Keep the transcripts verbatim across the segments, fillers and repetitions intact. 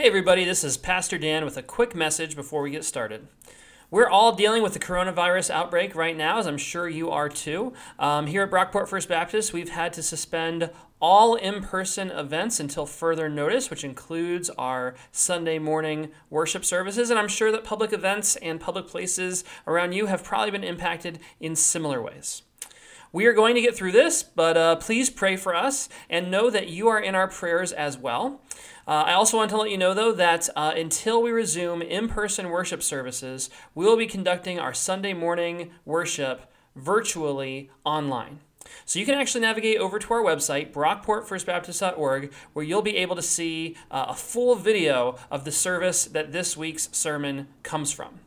Hey everybody, this is Pastor Dan with a quick message before we get started. We're all dealing with the coronavirus outbreak right now, as I'm sure you are too. Um, here at Brockport First Baptist, we've had to suspend all in-person events until further notice, which includes our Sunday morning worship services, and I'm sure that public events and public places around you have probably been impacted in similar ways. We are going to get through this, but uh, please pray for us and know that you are in our prayers as well. Uh, I also want to let you know, though, that uh, until we resume in-person worship services, we will be conducting our Sunday morning worship virtually online. So you can actually navigate over to our website, brockport first baptist dot org, where you'll be able to see uh, a full video of the service that this week's sermon comes from.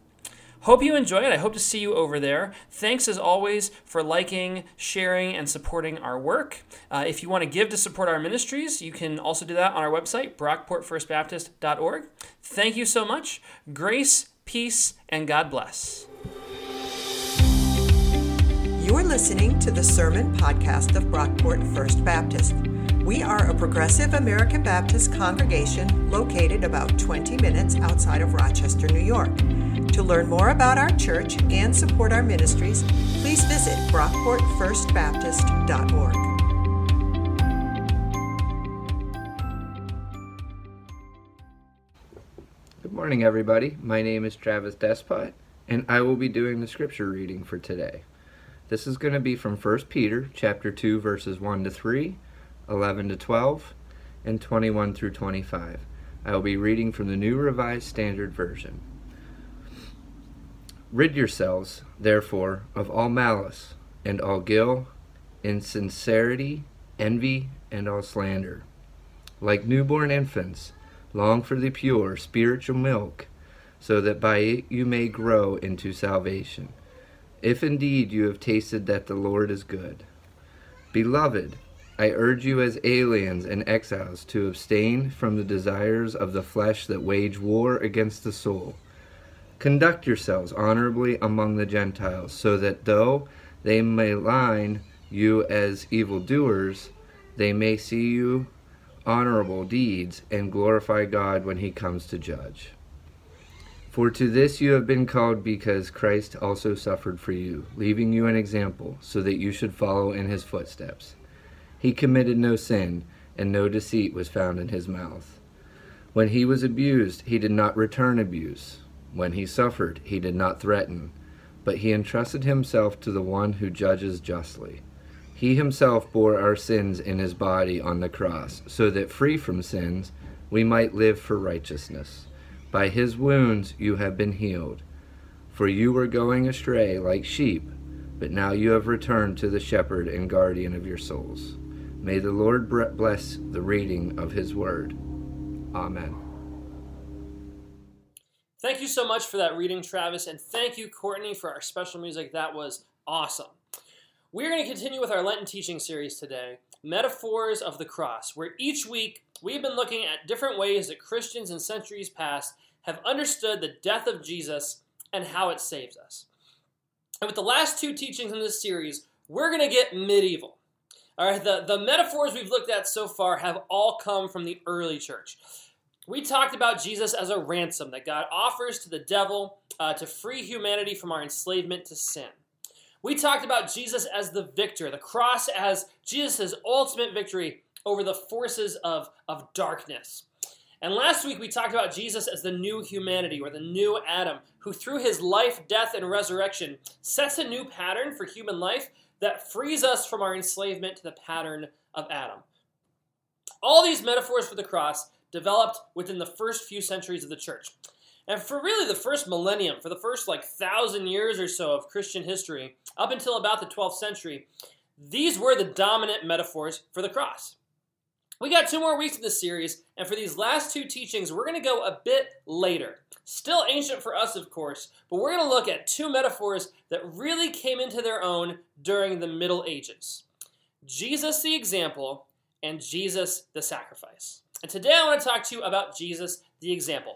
Hope you enjoy it. I hope to see you over there. Thanks, as always, for liking, sharing, and supporting our work. Uh, if you want to give to support our ministries, you can also do that on our website, brockport first baptist dot org. Thank you so much. Grace, peace, and God bless. You're listening to the Sermon Podcast of Brockport First Baptist. We are a progressive American Baptist congregation located about twenty minutes outside of Rochester, New York. To learn more about our church and support our ministries, please visit brockport first baptist dot org. Good morning, everybody. My name is Travis Despot, and I will be doing the scripture reading for today. This is going to be from First Peter chapter two, verses one to three, eleven to twelve, and twenty-one through twenty-five. I will be reading from the New Revised Standard Version. Rid yourselves, therefore, of all malice, and all guile, insincerity, envy, and all slander. Like newborn infants, long for the pure spiritual milk, so that by it you may grow into salvation, if indeed you have tasted that the Lord is good. Beloved, I urge you as aliens and exiles to abstain from the desires of the flesh that wage war against the soul. Conduct yourselves honorably among the Gentiles, so that though they may malign you as evildoers, they may see you honorable deeds and glorify God when he comes to judge. For to this you have been called, because Christ also suffered for you, leaving you an example, so that you should follow in his footsteps. He committed no sin, and no deceit was found in his mouth. When he was abused, he did not return abuse. When he suffered, he did not threaten, but he entrusted himself to the one who judges justly. He himself bore our sins in his body on the cross, so that free from sins, we might live for righteousness. By his wounds you have been healed. For you were going astray like sheep, but now you have returned to the shepherd and guardian of your souls. May the Lord bless the reading of his word. Amen. Thank you so much for that reading, Travis, and thank you, Courtney, for our special music. That was awesome. We're going to continue with our Lenten teaching series today, Metaphors of the Cross, where each week we've been looking at different ways that Christians in centuries past have understood the death of Jesus and how it saves us. And with the last two teachings in this series, we're going to get medieval. All right, the, the metaphors we've looked at so far have all come from the early church. We talked about Jesus as a ransom that God offers to the devil uh, to free humanity from our enslavement to sin. We talked about Jesus as the victor, the cross as Jesus' ultimate victory over the forces of, of darkness. And last week we talked about Jesus as the new humanity, or the new Adam, who through his life, death, and resurrection sets a new pattern for human life that frees us from our enslavement to the pattern of Adam. All these metaphors for the cross developed within the first few centuries of the church. And for really the first millennium, for the first like thousand years or so of Christian history, up until about the twelfth century, these were the dominant metaphors for the cross. We got two more weeks in this series, and for these last two teachings, we're going to go a bit later. Still ancient for us, of course, but we're going to look at two metaphors that really came into their own during the Middle Ages: Jesus the example and Jesus the sacrifice. And today I want to talk to you about Jesus, the example,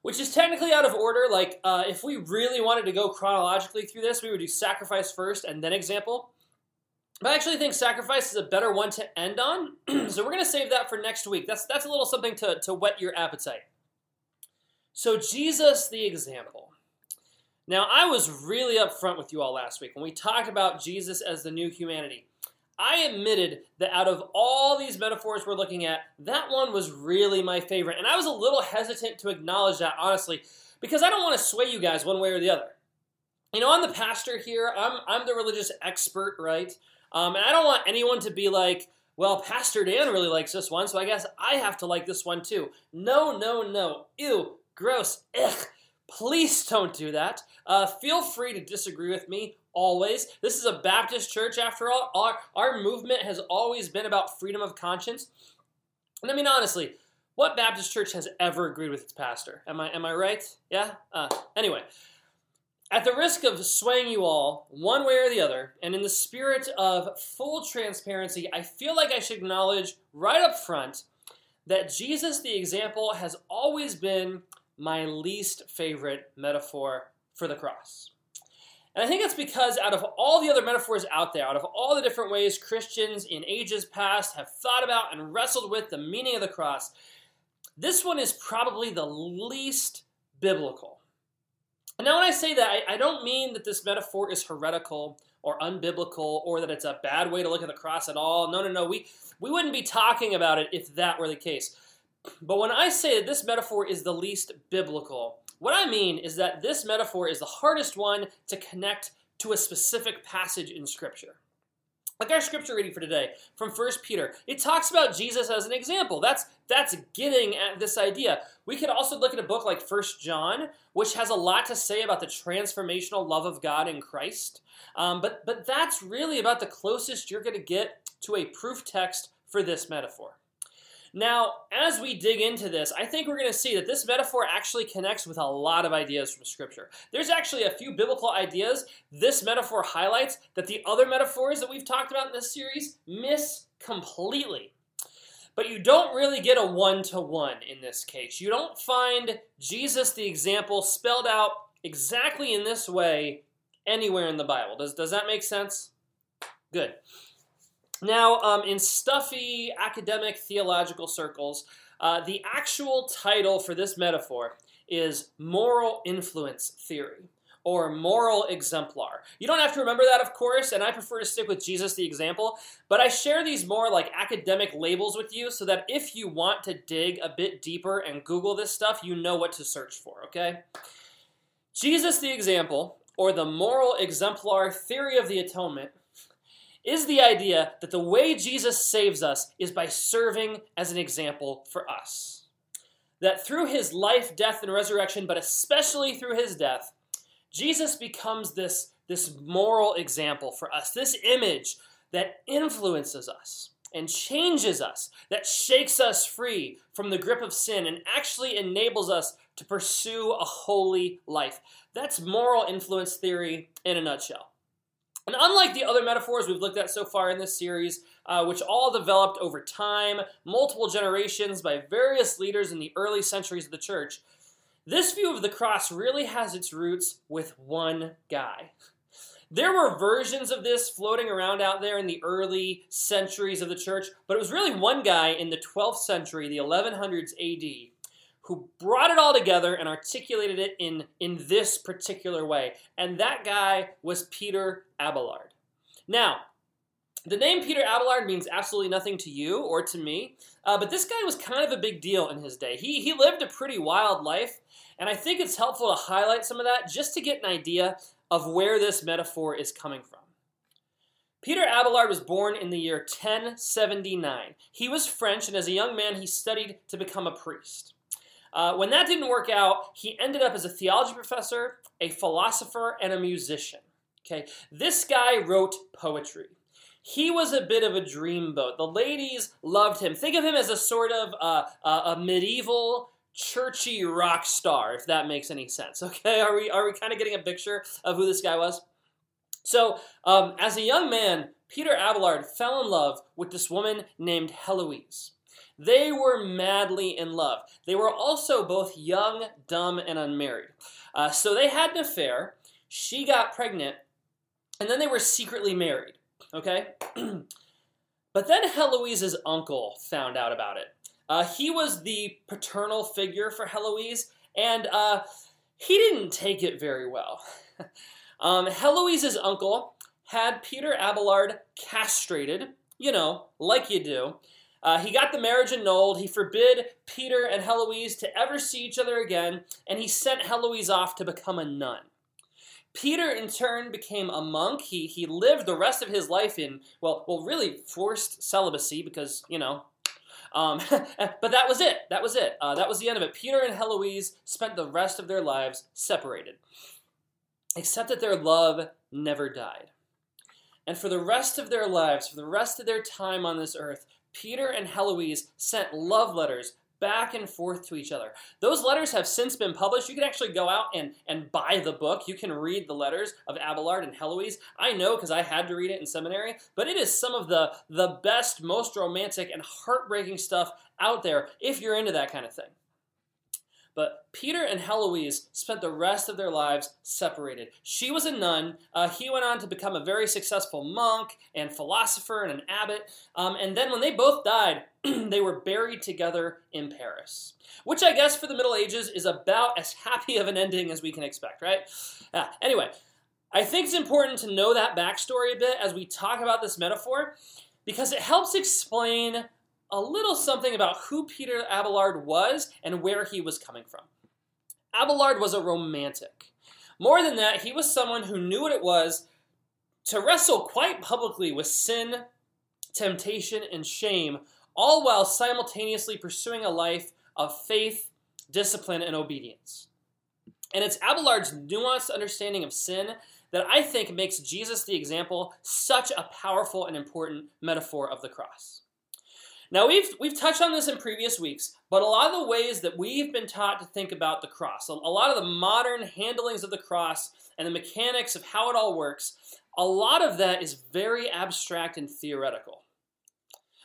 which is technically out of order. Like, uh, if we really wanted to go chronologically through this, we would do sacrifice first and then example. But I actually think sacrifice is a better one to end on, so we're going to save that for next week. That's that's a little something to, to whet your appetite. So Jesus, the example. Now, I was really upfront with you all last week when we talked about Jesus as the new humanity. I admitted that out of all these metaphors we're looking at, that one was really my favorite. And I was a little hesitant to acknowledge that, honestly, because I don't want to sway you guys one way or the other. You know, I'm the pastor here. I'm I'm the religious expert, right? Um, and I don't want anyone to be like, well, Pastor Dan really likes this one, so I guess I have to like this one too. No, no, no. Ew, gross, ugh. Please don't do that. Uh, feel free to disagree with me always. This is a Baptist church, after all. Our, our movement has always been about freedom of conscience. And I mean, honestly, what Baptist church has ever agreed with its pastor? Am I, am I right? Yeah? Uh, anyway, at the risk of swaying you all one way or the other, and in the spirit of full transparency, I feel like I should acknowledge right up front that Jesus, the example, has always been my least favorite metaphor for the cross. And I think that's because out of all the other metaphors out there, out of all the different ways Christians in ages past have thought about and wrestled with the meaning of the cross, this one is probably the least biblical. And now when I say that, I, I don't mean that this metaphor is heretical or unbiblical or that it's a bad way to look at the cross at all. No, no, no. We, we wouldn't be talking about it if that were the case. But when I say that this metaphor is the least biblical, what I mean is that this metaphor is the hardest one to connect to a specific passage in Scripture. Like our Scripture reading for today from First Peter, it talks about Jesus as an example. That's, that's getting at this idea. We could also look at a book like First John, which has a lot to say about the transformational love of God in Christ. Um, but, but that's really about the closest you're going to get to a proof text for this metaphor. Now, as we dig into this, I think we're going to see that this metaphor actually connects with a lot of ideas from Scripture. There's actually a few biblical ideas this metaphor highlights that the other metaphors that we've talked about in this series miss completely. But you don't really get a one-to-one in this case. You don't find Jesus, the example, spelled out exactly in this way anywhere in the Bible. Does, does that make sense? Good. Now, um, in stuffy academic theological circles, uh, the actual title for this metaphor is Moral Influence Theory, or Moral Exemplar. You don't have to remember that, of course, and I prefer to stick with Jesus the example, but I share these more like academic labels with you so that if you want to dig a bit deeper and Google this stuff, you know what to search for, okay? Jesus the example, or the Moral Exemplar Theory of the Atonement, is the idea that the way Jesus saves us is by serving as an example for us. That through his life, death, and resurrection, but especially through his death, Jesus becomes this, this moral example for us, this image that influences us and changes us, that shakes us free from the grip of sin and actually enables us to pursue a holy life. That's moral influence theory in a nutshell. And unlike the other metaphors we've looked at so far in this series, uh, which all developed over time, multiple generations by various leaders in the early centuries of the church, this view of the cross really has its roots with one guy. There were versions of this floating around out there in the early centuries of the church, but it was really one guy in the twelfth century, the eleven hundreds A D, who brought it all together and articulated it in, in this particular way. And that guy was Peter Abelard. Now, the name Peter Abelard means absolutely nothing to you or to me, uh, but this guy was kind of a big deal in his day. He, he lived a pretty wild life, and I think it's helpful to highlight some of that just to get an idea of where this metaphor is coming from. Peter Abelard was born in the year ten seventy-nine. He was French, and as a young man, he studied to become a priest. Uh, when that didn't work out, he ended up as a theology professor, a philosopher, and a musician. Okay, this guy wrote poetry. He was a bit of a dreamboat. The ladies loved him. Think of him as a sort of uh, uh, a medieval churchy rock star, if that makes any sense. Okay, are we are we kind of getting a picture of who this guy was? So, um, as a young man, Peter Abelard fell in love with this woman named Heloise. They were madly in love. They were also both young, dumb, and unmarried. Uh, so they had an affair. She got pregnant, and then they were secretly married, okay? But then Heloise's uncle found out about it. Uh, he was the paternal figure for Heloise, And uh, he didn't take it very well. um, Heloise's uncle had Peter Abelard castrated, you know, like you do. Uh, he got the marriage annulled, he forbid Peter and Heloise to ever see each other again, and he sent Heloise off to become a nun. Peter, in turn, became a monk. He he lived the rest of his life in, well, well, really forced celibacy because, you know, um, but that was it. That was it. Uh, that was the end of it. Peter and Heloise spent the rest of their lives separated, except that their love never died. And for the rest of their lives, for the rest of their time on this earth, Peter and Heloise sent love letters back and forth to each other. Those letters have since been published. You can actually go out and, and buy the book. You can read the letters of Abelard and Heloise. I know because I had to read it in seminary, but it is some of the, the best, most romantic and heartbreaking stuff out there if you're into that kind of thing. But Peter and Heloise spent the rest of their lives separated. She was a nun. Uh, he went on to become a very successful monk and philosopher and an abbot. Um, and then when they both died, they were buried together in Paris, which I guess for the Middle Ages is about as happy of an ending as we can expect, right? Uh, anyway, I think it's important to know that backstory a bit as we talk about this metaphor, because it helps explain a little something about who Peter Abelard was and where he was coming from. Abelard was a romantic. More than that, he was someone who knew what it was to wrestle quite publicly with sin, temptation, and shame, all while simultaneously pursuing a life of faith, discipline, and obedience. And it's Abelard's nuanced understanding of sin that I think makes Jesus the example such a powerful and important metaphor of the cross. Now, we've we've touched on this in previous weeks, but a lot of the ways that we've been taught to think about the cross, a, a lot of the modern handlings of the cross and the mechanics of how it all works, a lot of that is very abstract and theoretical.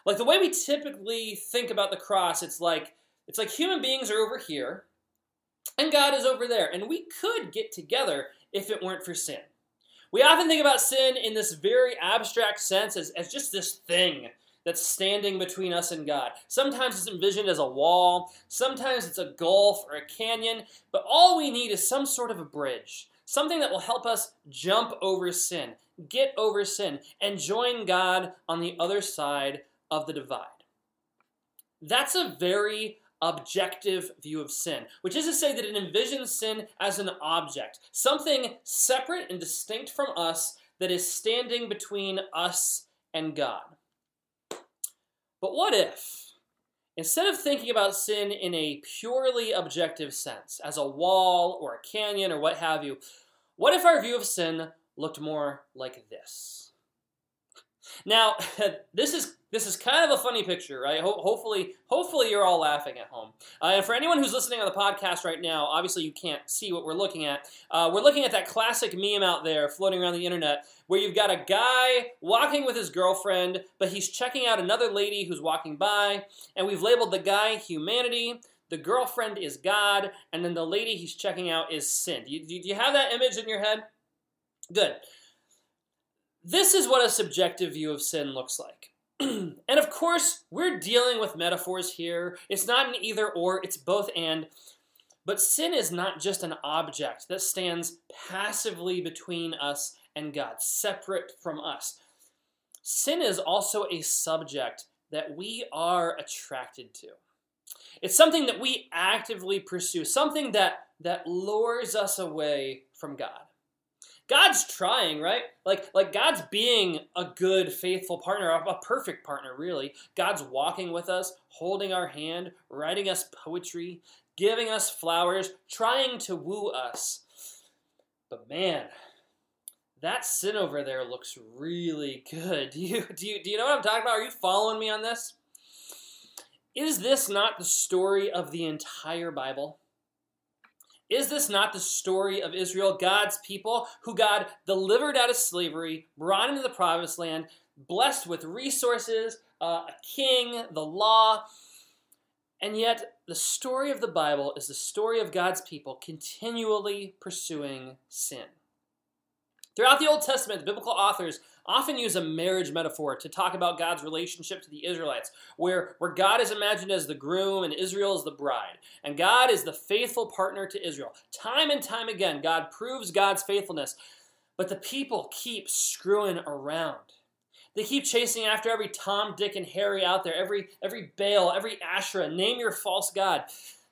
Like the way we typically think about the cross, it's like it's like human beings are over here and God is over there, and we could get together if it weren't for sin. We often think about sin in this very abstract sense as, as just this thing that's standing between us and God. Sometimes it's envisioned as a wall, sometimes it's a gulf or a canyon, but all we need is some sort of a bridge, something that will help us jump over sin, get over sin, and join God on the other side of the divide. That's a very objective view of sin, which is to say that it envisions sin as an object, something separate and distinct from us that is standing between us and God. But what if, instead of thinking about sin in a purely objective sense, as a wall or a canyon or what have you, what if our view of sin looked more like this? Now, this is this is kind of a funny picture, right? Ho- hopefully, hopefully you're all laughing at home. Uh, and for anyone who's listening on the podcast right now, obviously you can't see what we're looking at. Uh, we're looking at that classic meme out there floating around the internet where you've got a guy walking with his girlfriend, but he's checking out another lady who's walking by, and we've labeled the guy humanity, the girlfriend is God, and then the lady he's checking out is sin. Do you, do you have that image in your head? Good. This is what a subjective view of sin looks like. And of course, we're dealing with metaphors here. It's not an either or, it's both and. But sin is not just an object that stands passively between us and God, separate from us. Sin is also a subject that we are attracted to. It's something that we actively pursue, something that, that lures us away from God. God's trying, right? Like, like God's being a good, faithful partner, a perfect partner, really. God's walking with us, holding our hand, writing us poetry, giving us flowers, trying to woo us. But man, that sin over there looks really good. Do you, do you, do you know what I'm talking about? Are you following me on this? Is this not the story of the entire Bible? Is this not the story of Israel, God's people, who God delivered out of slavery, brought into the promised land, blessed with resources, uh, a king, the law? And yet, the story of the Bible is the story of God's people continually pursuing sin. Throughout the Old Testament, the biblical authors often use a marriage metaphor to talk about God's relationship to the Israelites, where, where God is imagined as the groom and Israel is the bride. And God is the faithful partner to Israel. Time and time again, God proves God's faithfulness, but the people keep screwing around. They keep chasing after every Tom, Dick, and Harry out there, every, every Baal, every Asherah, name your false god.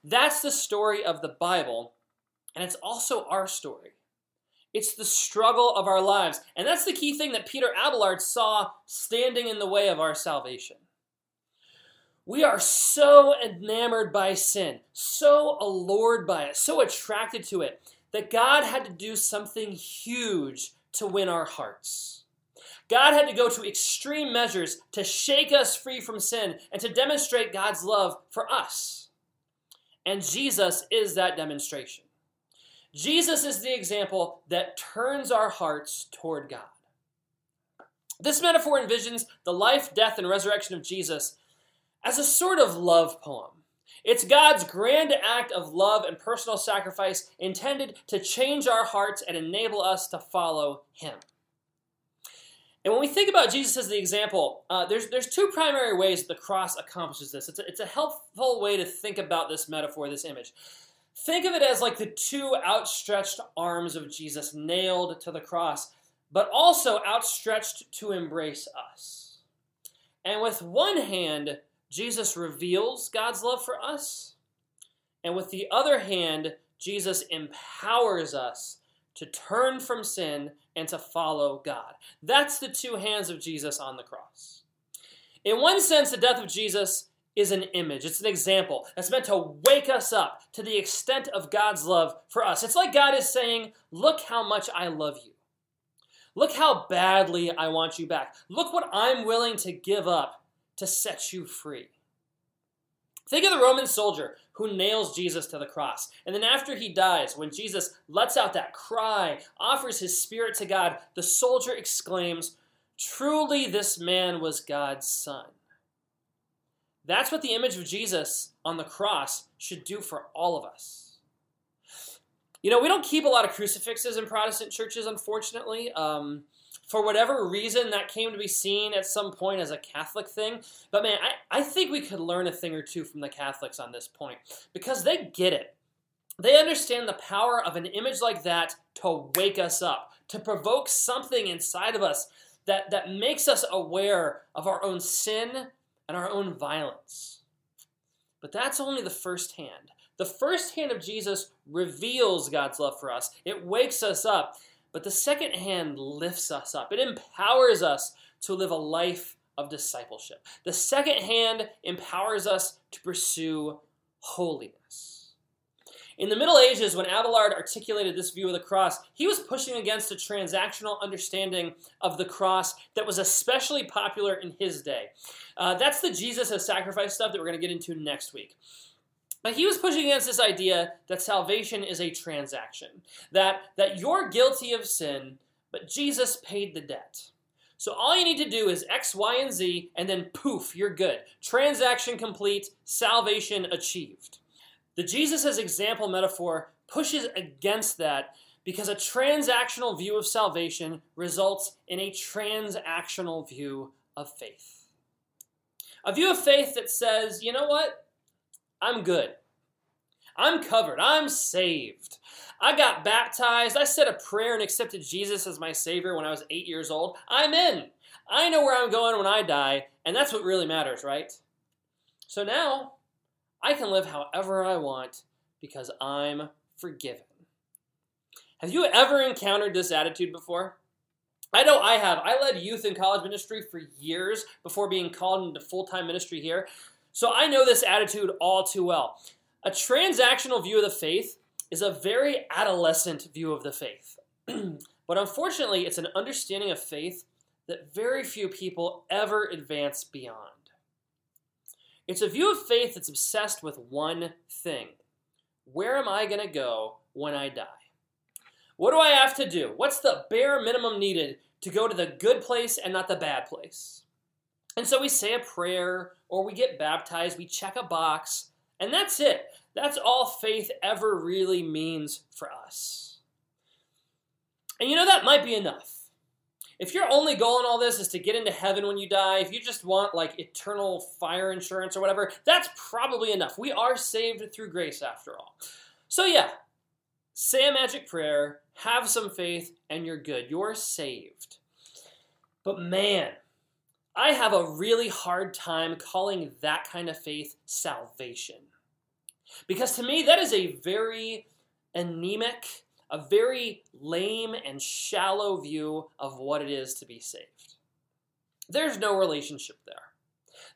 That's the story of the Bible, and it's also our story. It's the struggle of our lives, and that's the key thing that Peter Abelard saw standing in the way of our salvation. We are so enamored by sin, so allured by it, so attracted to it, that God had to do something huge to win our hearts. God had to go to extreme measures to shake us free from sin and to demonstrate God's love for us. And Jesus is that demonstration. Jesus is the example that turns our hearts toward God. This metaphor envisions the life, death, and resurrection of Jesus as a sort of love poem. It's God's grand act of love and personal sacrifice intended to change our hearts and enable us to follow him. And when we think about Jesus as the example, uh, there's there's two primary ways the cross accomplishes this. It's a, it's a helpful way to think about this metaphor, this image. Think of it as like the two outstretched arms of Jesus nailed to the cross, but also outstretched to embrace us. And with one hand, Jesus reveals God's love for us. And with the other hand, Jesus empowers us to turn from sin and to follow God. That's the two hands of Jesus on the cross. In one sense, the death of Jesus is an image. It's an example that's meant to wake us up to the extent of God's love for us. It's like God is saying, look how much I love you. Look how badly I want you back. Look what I'm willing to give up to set you free. Think of the Roman soldier who nails Jesus to the cross. And then after he dies, when Jesus lets out that cry, offers his spirit to God, the soldier exclaims, "Truly this man was God's son." That's what the image of Jesus on the cross should do for all of us. You know, we don't keep a lot of crucifixes in Protestant churches, unfortunately. Um, For whatever reason, that came to be seen at some point as a Catholic thing. But man, I, I think we could learn a thing or two from the Catholics on this point, because they get it. They understand the power of an image like that to wake us up, to provoke something inside of us that, that makes us aware of our own sin and our own violence. But that's only the first hand. The first hand of Jesus reveals God's love for us. It wakes us up. But the second hand lifts us up. It empowers us to live a life of discipleship. The second hand empowers us to pursue holiness. In the Middle Ages, when Abelard articulated this view of the cross, he was pushing against a transactional understanding of the cross that was especially popular in his day. Uh, that's the Jesus as sacrifice stuff that we're going to get into next week. But he was pushing against this idea that salvation is a transaction, that, that you're guilty of sin, but Jesus paid the debt. So all you need to do is X, Y, and Z, and then poof, you're good. Transaction complete, salvation achieved. The Jesus as example metaphor pushes against that because a transactional view of salvation results in a transactional view of faith. A view of faith that says, you know what? I'm good. I'm covered. I'm saved. I got baptized. I said a prayer and accepted Jesus as my Savior when I was eight years old. I'm in. I know where I'm going when I die, and that's what really matters, right? So now I can live however I want because I'm forgiven. Have you ever encountered this attitude before? I know I have. I led youth and college ministry for years before being called into full-time ministry here. So I know this attitude all too well. A transactional view of the faith is a very adolescent view of the faith. But unfortunately, it's an understanding of faith that very few people ever advance beyond. It's a view of faith that's obsessed with one thing. Where am I going to go when I die? What do I have to do? What's the bare minimum needed to go to the good place and not the bad place? And so we say a prayer, or we get baptized, we check a box, and that's it. That's all faith ever really means for us. And you know, that might be enough. If your only goal in all this is to get into heaven when you die, if you just want, like, eternal fire insurance or whatever, that's probably enough. We are saved through grace, after all. So, yeah, say a magic prayer, have some faith, and you're good. You're saved. But, man, I have a really hard time calling that kind of faith salvation. Because to me, that is a very anemic, a very lame and shallow view of what it is to be saved. There's no relationship there.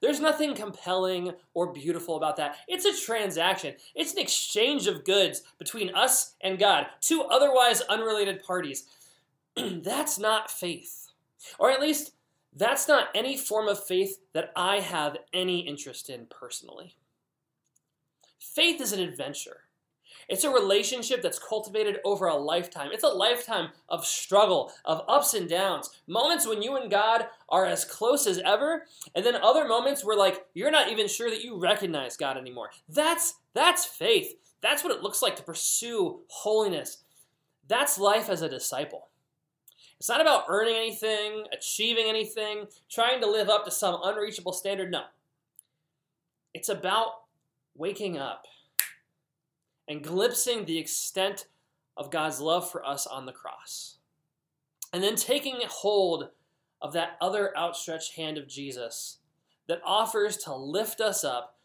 There's nothing compelling or beautiful about that. It's a transaction. It's an exchange of goods between us and God, two otherwise unrelated parties. That's not faith. Or at least, that's not any form of faith that I have any interest in personally. Faith is an adventure. It's a relationship that's cultivated over a lifetime. It's a lifetime of struggle, of ups and downs, moments when you and God are as close as ever, and then other moments where, like, you're not even sure that you recognize God anymore. That's, that's faith. That's what it looks like to pursue holiness. That's life as a disciple. It's not about earning anything, achieving anything, trying to live up to some unreachable standard. No. It's about waking up and glimpsing the extent of God's love for us on the cross. And then taking hold of that other outstretched hand of Jesus that offers to lift us up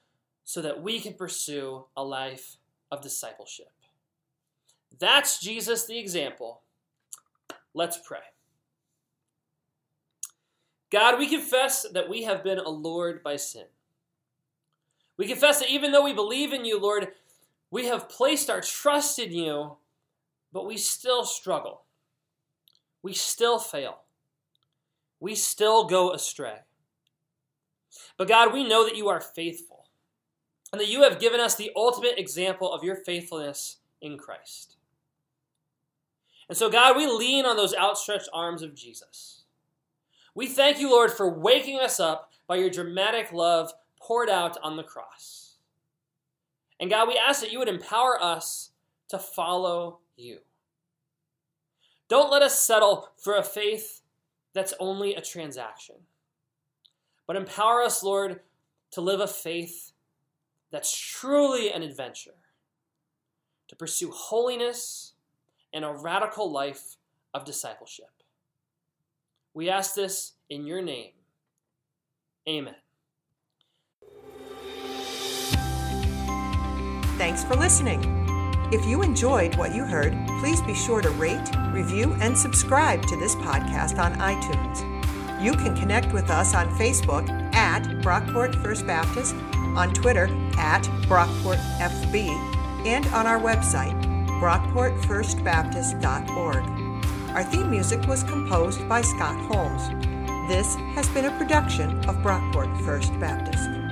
so that we can pursue a life of discipleship. That's Jesus, the example. Let's pray. God, we confess that we have been allured by sin. We confess that even though we believe in you, Lord, we have placed our trust in you, but we still struggle. We still fail. We still go astray. But God, we know that you are faithful and that you have given us the ultimate example of your faithfulness in Christ. And so, God, we lean on those outstretched arms of Jesus. We thank you, Lord, for waking us up by your dramatic love poured out on the cross. And, God, we ask that you would empower us to follow you. Don't let us settle for a faith that's only a transaction. But empower us, Lord, to live a faith that's truly an adventure, to pursue holiness and a radical life of discipleship. We ask this in your name. Amen. Thanks for listening. If you enjoyed what you heard, please be sure to rate, review, and subscribe to this podcast on iTunes. You can connect with us on Facebook at Brockport First Baptist, on Twitter at Brockport F B, and on our website, Brockport First Baptist dot org. Our theme music was composed by Scott Holmes. This has been a production of Brockport First Baptist.